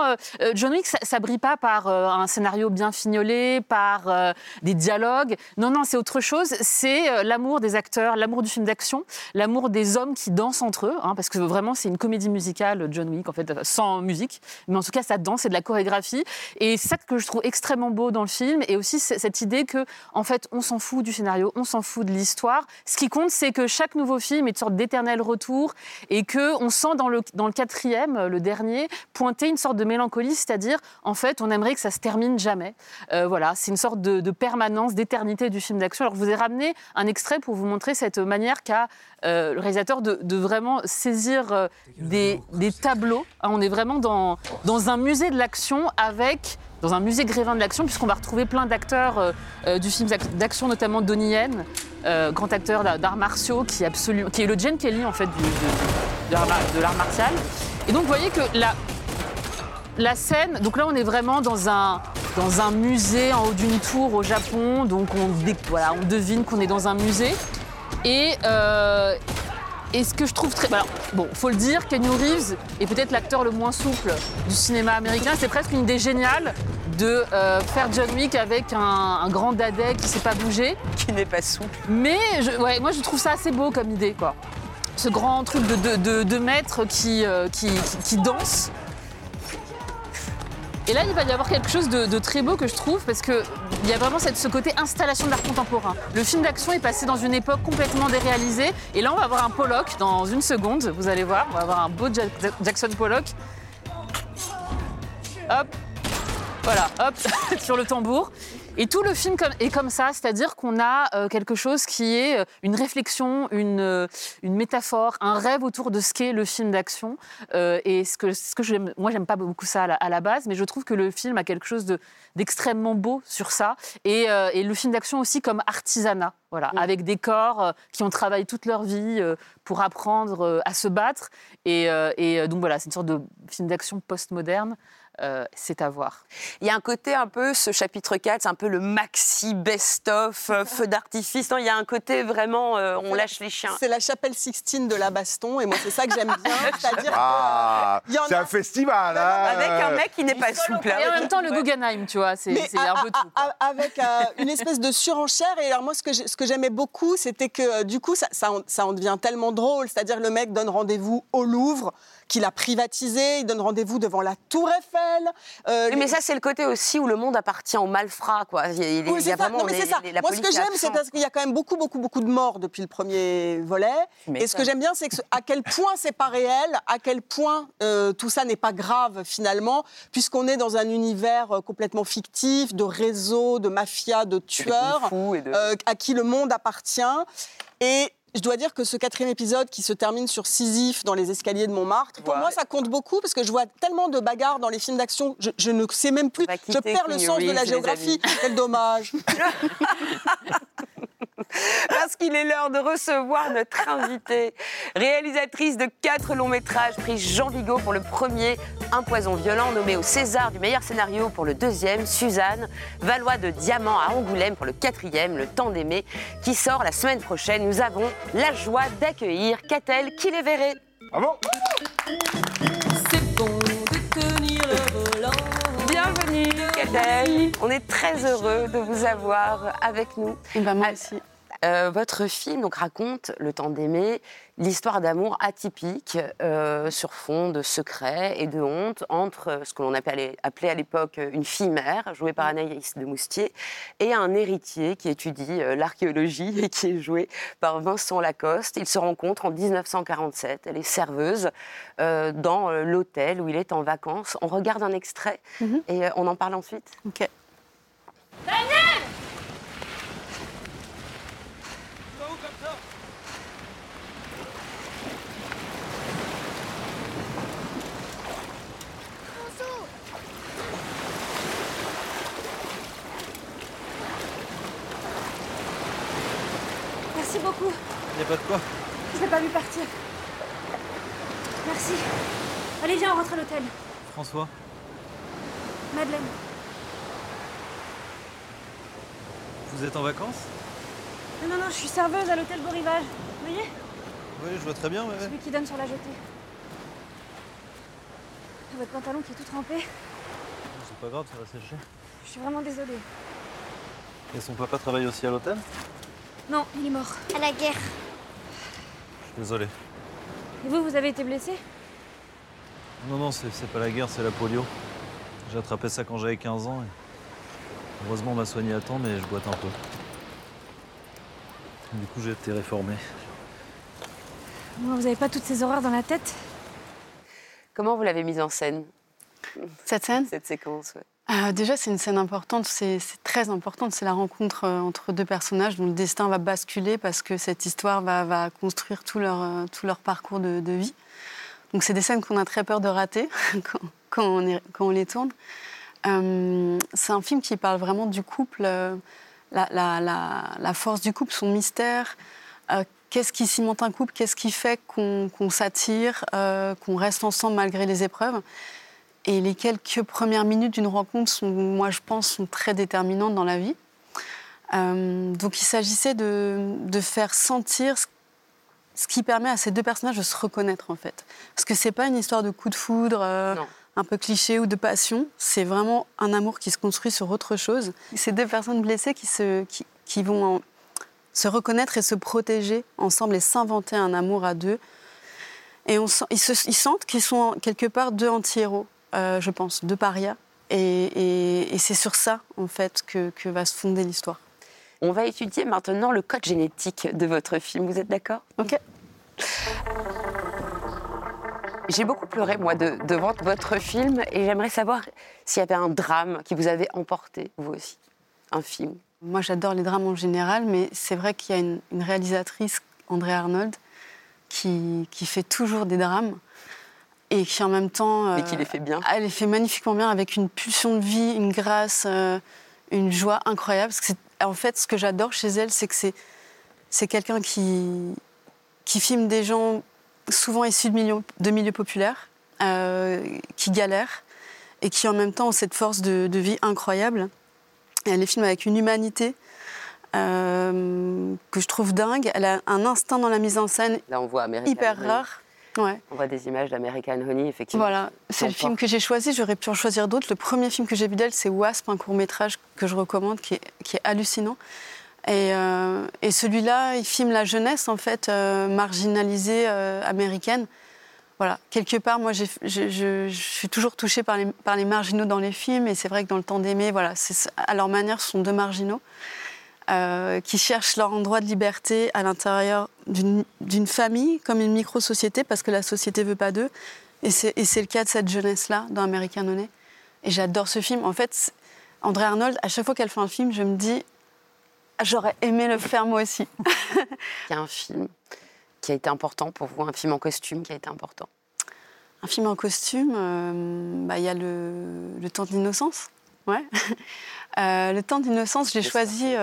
John Wick, ça brille pas par un scénario bien fignolé, par des dialogues. Non, c'est autre chose. C'est l'amour des acteurs, l'amour du film d'action, l'amour des hommes qui dansent entre eux, parce que vraiment c'est une comédie musicale John Wick, en fait, sans musique, mais en tout cas ça danse, c'est de la chorégraphie, et c'est ça que je trouve extrêmement beau dans le film, et aussi cette idée que en fait on s'en fout du scénario, on s'en fout de l'histoire, ce qui compte c'est que chaque nouveau film est une sorte d'éternel retour, et qu'on sent dans le quatrième, le dernier, pointer une sorte de mélancolie, c'est-à-dire en fait on aimerait que ça se termine jamais, c'est une sorte de permanence, d'éternité du film d'action. Alors je vous ai ramené un extrait pour vous montrer cette manière qu'a le réalisateur de vraiment saisir des tableaux. On est vraiment dans un musée de l'action dans un musée Grévin de l'action, puisqu'on va retrouver plein d'acteurs du film d'action, notamment Donnie Yen, grand acteur d'arts martiaux, qui est le Gene Kelly en fait, de l'art martial. Et donc vous voyez que la scène, donc là on est vraiment dans un musée en haut d'une tour au Japon, donc on devine qu'on est dans un musée. Et ce que je trouve très... faut le dire, Keanu Reeves est peut-être l'acteur le moins souple du cinéma américain. C'est presque une idée géniale de faire John Wick avec un grand dadais qui ne sait pas bouger. Qui n'est pas souple. Mais moi je trouve ça assez beau comme idée. ce grand truc de maître qui danse. Et là, il va y avoir quelque chose de très beau que je trouve, parce qu'il y a vraiment ce côté installation de l'art contemporain. Le film d'action est passé dans une époque complètement déréalisée. Et là, on va avoir un Pollock dans une seconde, vous allez voir. On va avoir un beau Jackson Pollock. Hop, voilà, hop, sur le tambour. Et tout le film est comme ça, c'est-à-dire qu'on a quelque chose qui est une réflexion, une métaphore, un rêve autour de ce qu'est le film d'action. Et ce que j'aime, moi, j'aime pas beaucoup ça à la base, mais je trouve que le film a quelque chose d'extrêmement beau sur ça. Et le film d'action aussi comme artisanat, voilà, oui. Avec des corps qui ont travaillé toute leur vie pour apprendre à se battre. Et donc voilà, c'est une sorte de film d'action post-moderne. C'est à voir. Il y a un côté un peu, ce chapitre 4, c'est un peu le maxi best-of, feu d'artifice. Non, il y a un côté vraiment, on lâche les chiens. C'est la chapelle Sixtine de la baston, et moi c'est ça que j'aime bien. C'est-à-dire un festival. Avec un mec qui n'est pas souple. Et en même temps, le Guggenheim, tu vois, c'est un peu tout. Avec une espèce de surenchère. Et alors moi, ce que j'aimais beaucoup, c'était que du coup, ça en devient tellement drôle. C'est-à-dire le mec donne rendez-vous au Louvre, qu'il a privatisé, il donne rendez-vous devant la Tour Eiffel. Mais ça, c'est le côté aussi où le monde appartient aux malfrats, quoi. Il y a vraiment la Moi, ce que j'aime, c'est parce qu'il y a quand même beaucoup de morts depuis le premier volet. Et ce que j'aime bien, c'est que à quel point c'est pas réel, à quel point tout ça n'est pas grave, finalement, puisqu'on est dans un univers complètement fictif, de réseaux, de mafias, de tueurs, à qui le monde appartient. Et je dois dire que ce 4e épisode qui se termine sur Sisyphe dans les escaliers de Montmartre, pour moi, ça compte beaucoup parce que je vois tellement de bagarres dans les films d'action, je ne sais même plus, je perds le sens de la géographie. Quel dommage. Parce qu'il est l'heure de recevoir notre invitée, réalisatrice de 4 longs métrages, prix Jean Vigo pour le premier, Un poison violent, nommé au César du meilleur scénario pour le 2e, Suzanne, Valois de Diamant à Angoulême pour le 4e, Le temps d'aimer, qui sort la semaine prochaine. Nous avons la joie d'accueillir Katell Quillévéré. Bravo. C'est bon de tenir le volant. Bienvenue Katell, on est très heureux de vous avoir avec nous. Et ben moi aussi. Votre film donc, raconte Le temps d'aimer, l'histoire d'amour atypique sur fond de secrets et de honte entre ce que l'on appelait à l'époque une fille-mère, jouée par Anaïs de Moustier, et un héritier qui étudie l'archéologie et qui est joué par Vincent Lacoste. Ils se rencontrent en 1947. Elle est serveuse dans l'hôtel où il est en vacances. On regarde un extrait et on en parle ensuite. Ok. Daniel ! Merci beaucoup. Il n'y a pas de quoi. Je t'ai pas vu partir. Merci. Allez, viens, on rentre à l'hôtel. François. Madeleine. Vous êtes en vacances ? Non, je suis serveuse à l'hôtel Beau Rivage. Vous voyez ? Oui, je vois très bien. Ouais. Celui qui donne sur la jetée. Votre pantalon qui est tout trempé. C'est pas grave, ça va sécher. Je suis vraiment désolée. Et son papa travaille aussi à l'hôtel ? Non, il est mort. À la guerre. Je suis désolé. Et vous avez été blessé ? Non, c'est pas la guerre, c'est la polio. J'ai attrapé ça quand j'avais 15 ans. Et heureusement, on m'a soigné à temps, mais je boite un peu. Du coup, j'ai été réformé. Vous n'avez pas toutes ces horreurs dans la tête ? Comment vous l'avez mise en scène ? Cette scène ? Cette séquence, oui. Déjà, c'est une scène importante, c'est très importante. C'est la rencontre entre deux personnages dont le destin va basculer parce que cette histoire va construire tout leur parcours de vie. Donc, c'est des scènes qu'on a très peur de rater quand on les tourne. C'est un film qui parle vraiment du couple, la force du couple, son mystère. Qu'est-ce qui cimente un couple ? Qu'est-ce qui fait qu'on s'attire, qu'on reste ensemble malgré les épreuves ? Et les quelques premières minutes d'une rencontre, sont, moi je pense, très déterminantes dans la vie. Donc il s'agissait de faire sentir ce qui permet à ces deux personnages de se reconnaître, en fait. Parce que c'est pas une histoire de coup de foudre, un peu cliché, ou de passion. C'est vraiment un amour qui se construit sur autre chose. Ces deux personnes blessées qui vont se reconnaître et se protéger ensemble et s'inventer un amour à deux. Et ils sentent qu'ils sont quelque part deux anti-héros, je pense, deux parias. Et c'est sur ça, en fait, que va se fonder l'histoire. On va étudier maintenant le code génétique de votre film. Vous êtes d'accord ? OK. J'ai beaucoup pleuré, moi, devant votre film. Et j'aimerais savoir s'il y avait un drame qui vous avait emporté, vous aussi, un film. Moi, j'adore les drames en général, mais c'est vrai qu'il y a une réalisatrice, Andrea Arnold, qui fait toujours des drames. Et qui, en même temps... et qui les fait bien. Elle les fait magnifiquement bien, avec une pulsion de vie, une grâce, une joie incroyable. Parce que en fait, ce que j'adore chez elle, c'est que c'est quelqu'un qui filme des gens souvent issus de milieux populaires, qui galèrent, et qui, en même temps, ont cette force de vie incroyable. Et elle les filme avec une humanité que je trouve dingue. Elle a un instinct dans la mise en scène. Là, on voit American hyper Honey. Rare. Ouais. On voit des images d'American Honey, effectivement. Voilà, c'est le film que j'ai choisi. J'aurais pu en choisir d'autres. Le premier film que j'ai vu d'elle, c'est Wasp, un court-métrage que je recommande, qui est hallucinant. Et celui-là, il filme la jeunesse, en fait, marginalisée américaine. Voilà, quelque part, moi, je suis toujours touchée par les marginaux dans les films. Et c'est vrai que dans Le Temps d'aimer, voilà, à leur manière, ce sont deux marginaux qui cherchent leur endroit de liberté à l'intérieur d'une famille, comme une micro-société, parce que la société ne veut pas d'eux. Et c'est le cas de cette jeunesse-là, dans American Honey. Et j'adore ce film. En fait, Andrea Arnold, à chaque fois qu'elle fait un film, je me dis, j'aurais aimé le faire moi aussi. Il y a un film qui a été important pour vous, un film en costume qui a été important. Un film en costume, bah, y a le Temps de l'innocence. Ouais. Le Temps de l'innocence, j'ai choisi...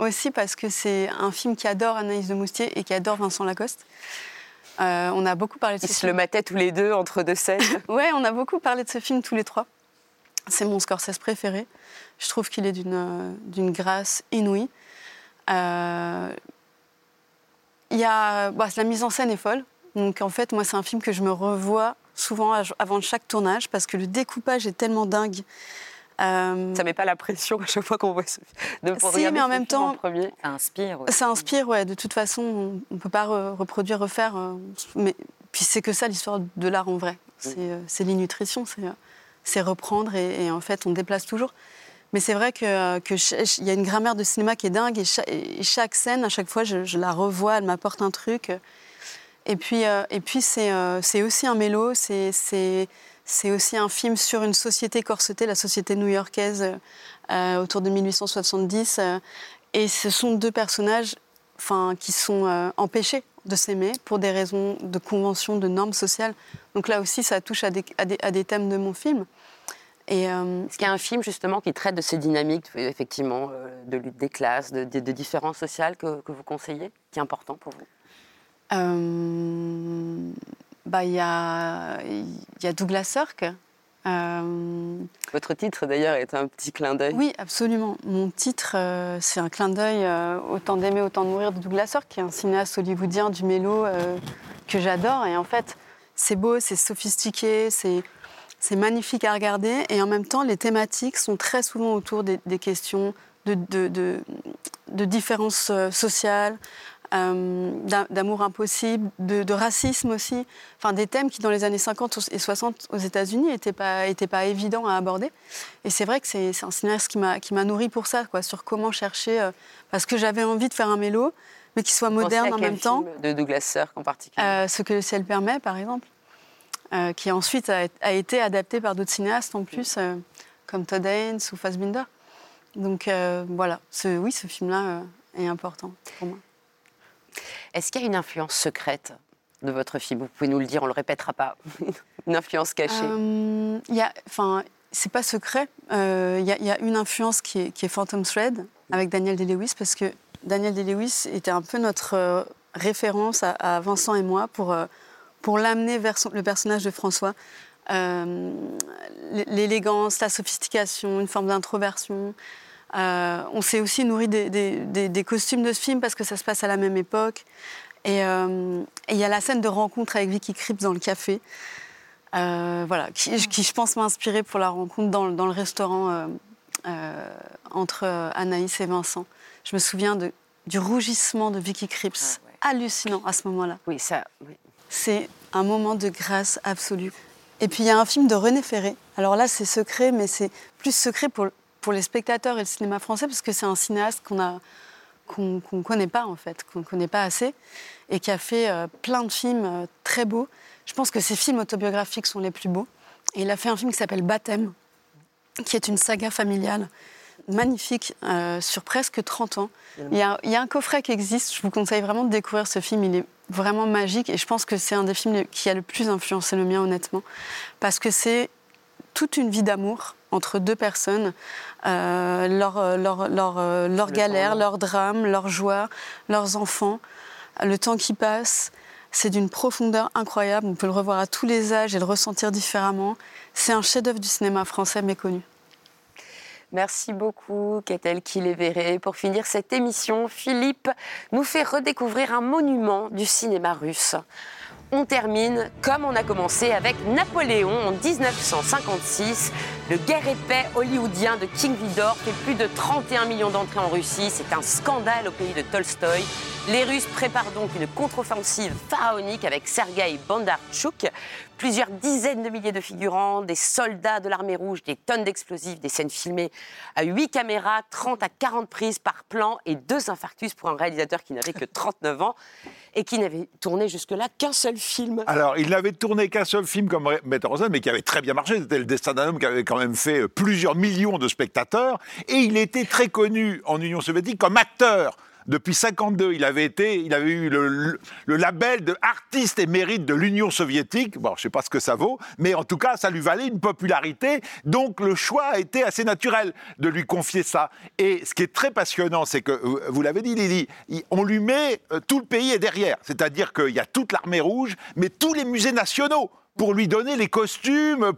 aussi parce que c'est un film qui adore Anaïs de Moustier et qui adore Vincent Lacoste. On a beaucoup parlé de ce film. Ils se le mataient tous les deux entre deux scènes. Ouais, on a beaucoup parlé de ce film tous les trois. C'est mon Scorsese préféré. Je trouve qu'il est d'une grâce inouïe. La mise en scène est folle. Donc en fait, moi, c'est un film que je me revois souvent avant chaque tournage parce que le découpage est tellement dingue. Ça met pas la pression à chaque fois qu'on voit ce film. Si, mais en même temps, ça inspire. Ouais. Ça inspire, ouais. De toute façon, on peut pas reproduire, refaire. Mais puis c'est que ça l'histoire de l'art en vrai. C'est l'innutrition, c'est reprendre et en fait on déplace toujours. Mais c'est vrai qu'il y a une grammaire de cinéma qui est dingue et chaque scène, à chaque fois, je la revois, elle m'apporte un truc. Et puis c'est aussi un mélo, c'est aussi un film sur une société corsetée, la société new-yorkaise autour de 1870. Et ce sont deux personnages qui sont empêchés de s'aimer pour des raisons de conventions, de normes sociales. Donc là aussi, ça touche à des thèmes de mon film. Est-ce qu'il y a un film justement qui traite de ces dynamiques, effectivement, de lutte des classes, de différences sociales que vous conseillez, qui est important pour vous ? Il y a Douglas Sirk. Votre titre, d'ailleurs, est un petit clin d'œil. Oui, absolument. Mon titre, c'est un clin d'œil « Autant d'aimer, autant de mourir » de Douglas Sirk, qui est un cinéaste hollywoodien du mélo que j'adore. Et en fait, c'est beau, c'est sophistiqué, c'est magnifique à regarder. Et en même temps, les thématiques sont très souvent autour des questions de différences sociales, d'amour impossible, de racisme aussi. Enfin, des thèmes qui, dans les années 50 et 60 aux États-Unis, n'étaient pas évidents à aborder. Et c'est vrai que c'est un cinéaste qui m'a nourri pour ça, quoi, sur comment chercher... parce que j'avais envie de faire un mélo, mais qui soit moderne en même temps. De Douglas Sirk en particulier. Ce que le ciel permet, par exemple, qui ensuite a été adapté par d'autres cinéastes, en plus, comme Todd Haynes ou Fassbinder. Donc, voilà. Ce film-là est important pour moi. Est-ce qu'il y a une influence secrète de votre film ? Vous pouvez nous le dire, on ne le répétera pas. Une influence cachée. C'est pas secret. Il y a une influence qui est Phantom Thread avec Daniel Day-Lewis, parce que Daniel Day-Lewis était un peu notre référence à Vincent et moi pour l'amener vers le personnage de François. L'élégance, la sophistication, une forme d'introversion... on s'est aussi nourri des costumes de ce film parce que ça se passe à la même époque. Et il y a la scène de rencontre avec Vicky Krieps dans le café, qui je pense m'a inspirée pour la rencontre dans le restaurant entre Anaïs et Vincent. Je me souviens de du rougissement de Vicky Krieps, hallucinant à ce moment-là. Oui, ça. Oui. C'est un moment de grâce absolue. Et puis il y a un film de René Ferré. Alors là, c'est secret, mais c'est plus secret pour les spectateurs et le cinéma français, parce que c'est un cinéaste qu'on connaît pas en fait, qu'on connaît pas assez, et qui a fait plein de films très beaux. Je pense que ses films autobiographiques sont les plus beaux. Et il a fait un film qui s'appelle Baptême, qui est une saga familiale magnifique sur presque 30 ans. Il y a un coffret qui existe, je vous conseille vraiment de découvrir ce film, il est vraiment magique et je pense que c'est un des films qui a le plus influencé le mien honnêtement, parce que c'est toute une vie d'amour entre deux personnes, leur galère, leur drame, leur joie, leurs enfants, le temps qui passe. C'est d'une profondeur incroyable, on peut le revoir à tous les âges et le ressentir différemment. C'est un chef-d'œuvre du cinéma français méconnu. Merci beaucoup, Katell Quillévéré. Pour finir cette émission, Philippe nous fait redécouvrir un monument du cinéma russe. On termine comme on a commencé avec Napoléon en 1956. Le Guerre et paix hollywoodien de King Vidor fait plus de 31 millions d'entrées en Russie. C'est un scandale au pays de Tolstoï. Les Russes préparent donc une contre-offensive pharaonique avec Sergueï Bondartchouk. Plusieurs dizaines de milliers de figurants, des soldats de l'armée rouge, des tonnes d'explosifs, des scènes filmées à 8 caméras, 30 à 40 prises par plan et 2 infarctus pour un réalisateur qui n'avait que 39 ans et qui n'avait tourné jusque-là qu'un seul film. Alors, il n'avait tourné qu'un seul film comme metteur en scène, mais qui avait très bien marché. C'était Le Destin d'un homme qui avait quand même fait plusieurs millions de spectateurs et il était très connu en Union soviétique comme acteur. Depuis 1952, il avait eu le label de artiste émérite de l'Union soviétique. Bon, je ne sais pas ce que ça vaut, mais en tout cas, ça lui valait une popularité. Donc, le choix a été assez naturel de lui confier ça. Et ce qui est très passionnant, c'est que, vous l'avez dit, Lily, on lui met tout le pays est derrière. C'est-à-dire qu'il y a toute l'armée rouge, mais tous les musées nationaux pour lui donner les costumes,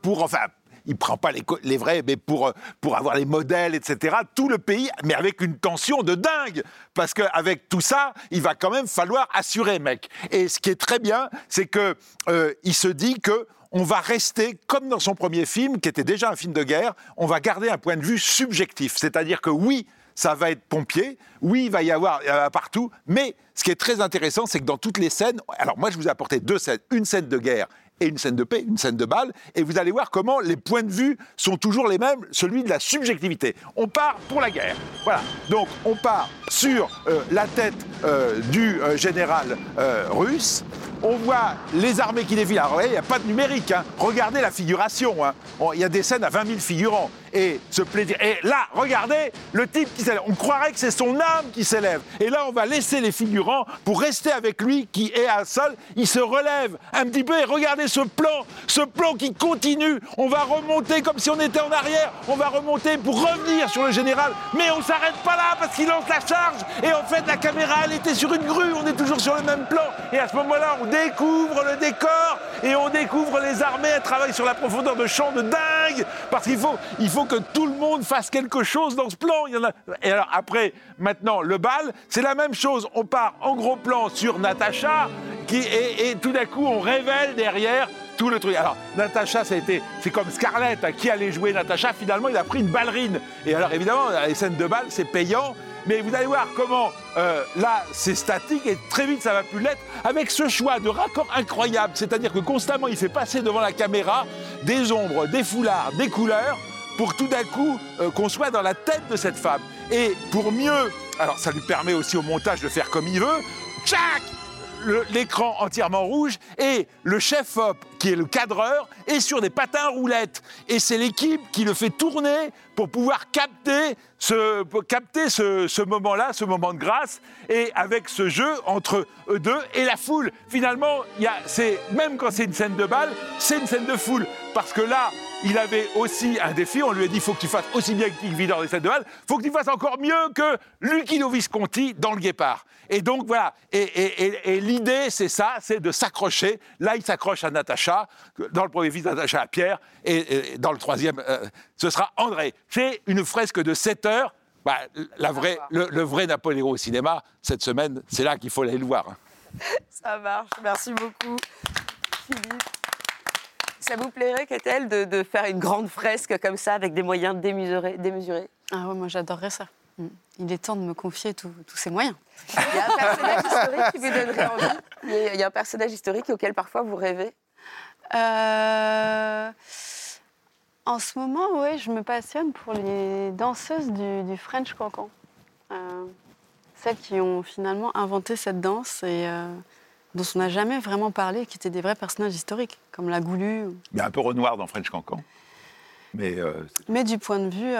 il ne prend pas les vrais, mais pour avoir les modèles, etc. Tout le pays, mais avec une tension de dingue. Parce qu'avec tout ça, il va quand même falloir assurer, mec. Et ce qui est très bien, c'est qu'il se dit que on va rester, comme dans son premier film, qui était déjà un film de guerre, on va garder un point de vue subjectif. C'est-à-dire que oui, ça va être pompier, oui, il va y avoir partout, mais ce qui est très intéressant, c'est que dans toutes les scènes... Alors moi, je vous ai apporté 2 scènes, une scène de guerre et une scène de paix, une scène de balle, et vous allez voir comment les points de vue sont toujours les mêmes, celui de la subjectivité. On part pour la guerre, voilà. Donc, on part sur la tête du général russe, on voit les armées qui défilent. Alors, il n'y a pas de numérique, hein. Regardez la figuration, il y a des scènes à 20 000 figurants, et ce plaisir... Et là, regardez le type qui s'élève, on croirait que c'est son âme qui s'élève, et là, on va laisser les figurants pour rester avec lui, qui est à sol, il se relève un petit peu, et regardez ce plan qui continue, on va remonter comme si on était en arrière, on va remonter pour revenir sur le général, mais on s'arrête pas là parce qu'il lance la charge et en fait la caméra elle était sur une grue, on est toujours sur le même plan et à ce moment-là on découvre le décor et on découvre les armées, elles travaillent sur la profondeur de champ de dingue parce qu'il faut que tout le monde fasse quelque chose dans ce plan. Et alors après, maintenant le bal, c'est la même chose, on part en gros plan sur Natacha et tout d'un coup on révèle derrière tout le truc. Alors, Natacha, c'est comme Scarlett, qui allait jouer Natacha. Finalement, il a pris une ballerine. Et alors, évidemment, les scènes de balle, c'est payant. Mais vous allez voir comment, là, c'est statique et très vite, ça va plus l'être. Avec ce choix de raccord incroyable, c'est-à-dire que constamment, il fait passer devant la caméra des ombres, des foulards, des couleurs, pour tout d'un coup qu'on soit dans la tête de cette femme. Et pour mieux, alors ça lui permet aussi au montage de faire comme il veut. Tchac! L'écran entièrement rouge et le chef-op, qui est le cadreur, est sur des patins roulettes. Et c'est l'équipe qui le fait tourner pour pouvoir capter ce moment-là, ce moment de grâce, et avec ce jeu entre eux deux et la foule. Finalement, même quand c'est une scène de balle, c'est une scène de foule. Parce que là, il avait aussi un défi, on lui a dit « il faut que tu fasses aussi bien que King Vidor des scènes de balle, il faut que tu fasses encore mieux que Luchino Visconti dans Le Guépard ». Et donc voilà, et l'idée c'est ça, c'est de s'accrocher. Là il s'accroche à Natacha, dans le premier film Natacha à Pierre, et dans le troisième ce sera André. C'est une fresque de 7 heures, bah, le vrai Napoléon au cinéma, cette semaine, c'est là qu'il faut aller le voir. Ça marche, merci beaucoup Philippe. Ça vous plairait, Katell, de faire une grande fresque comme ça, avec des moyens démesurés? Ah oui, moi j'adorerais ça. Il est temps de me confier tous ses moyens. Il y a un personnage historique qui vous donnerait envie. Il y a un personnage historique auquel parfois vous rêvez. En ce moment, ouais, je me passionne pour les danseuses du French Cancan. Celles qui ont finalement inventé cette danse et dont on n'a jamais vraiment parlé, qui étaient des vrais personnages historiques, comme la Goulue. Mais un peu Renoir dans French Cancan. Mais du point de vue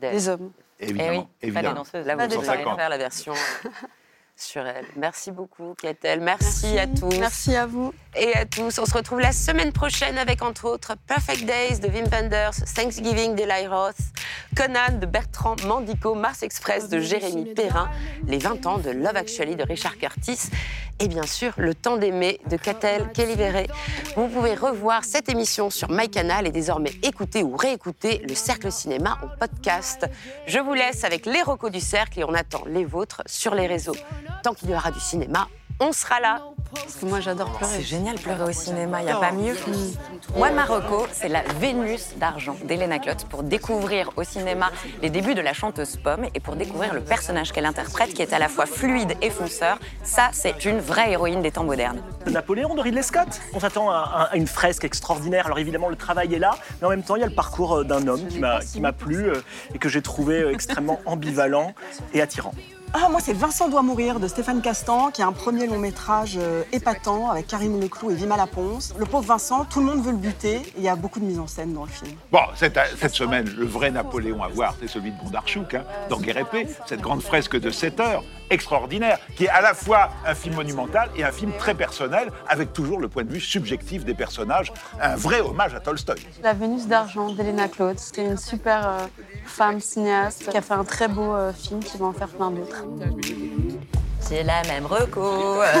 des hommes. Évidemment, eh oui, pas des danseuses. Là, vous allez faire la version sur elle. Merci beaucoup, Katell. Merci à tous. Merci à vous. Et à tous. On se retrouve la semaine prochaine avec, entre autres, Perfect Days de Wim Wenders, Thanksgiving d'Eli Roth, Conan de Bertrand Mandico, Mars Express de Jérémy Perrin, Les 20 ans de Love Actually de Richard Curtis et bien sûr Le temps d'aimer de Katell Quillévéré. Vous pouvez revoir cette émission sur MyCanal et désormais écouter ou réécouter le Cercle Cinéma en podcast. Je vous laisse avec les recos du Cercle et on attend les vôtres sur les réseaux. Tant qu'il y aura du cinéma, on sera là. Parce que moi, j'adore pleurer. C'est génial, pleurer au cinéma, il n'y a pas mieux. Moi, ma reco, c'est La Vénus d'argent d'Helena Klotz pour découvrir au cinéma les débuts de la chanteuse Pomme et pour découvrir le personnage qu'elle interprète qui est à la fois fluide et fonceur. Ça, c'est une vraie héroïne des temps modernes. Napoléon de Ridley Scott. On s'attend à une fresque extraordinaire. Alors évidemment, le travail est là, mais en même temps, il y a le parcours d'un homme qui m'a plu et que j'ai trouvé extrêmement ambivalent et attirant. Ah, moi, c'est Vincent doit mourir de Stéphane Castan, qui a un premier long métrage épatant avec Karim Leclou et Vima Laponce. Le pauvre Vincent, tout le monde veut le buter et il y a beaucoup de mise en scène dans le film. Bon, cette semaine, le vrai Napoléon à voir, c'est celui de Bondarchouk, dans Guerre et paix, cette grande fresque de 7 heures, extraordinaire, qui est à la fois un film monumental et un film très personnel, avec toujours le point de vue subjectif des personnages, un vrai hommage à Tolstoï. La Vénus d'argent d'Helena Klotz, c'est une super femme cinéaste qui a fait un très beau film qui va en faire plein d'autres. C'est la même reco. Bien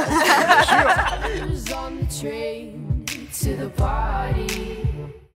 sûr.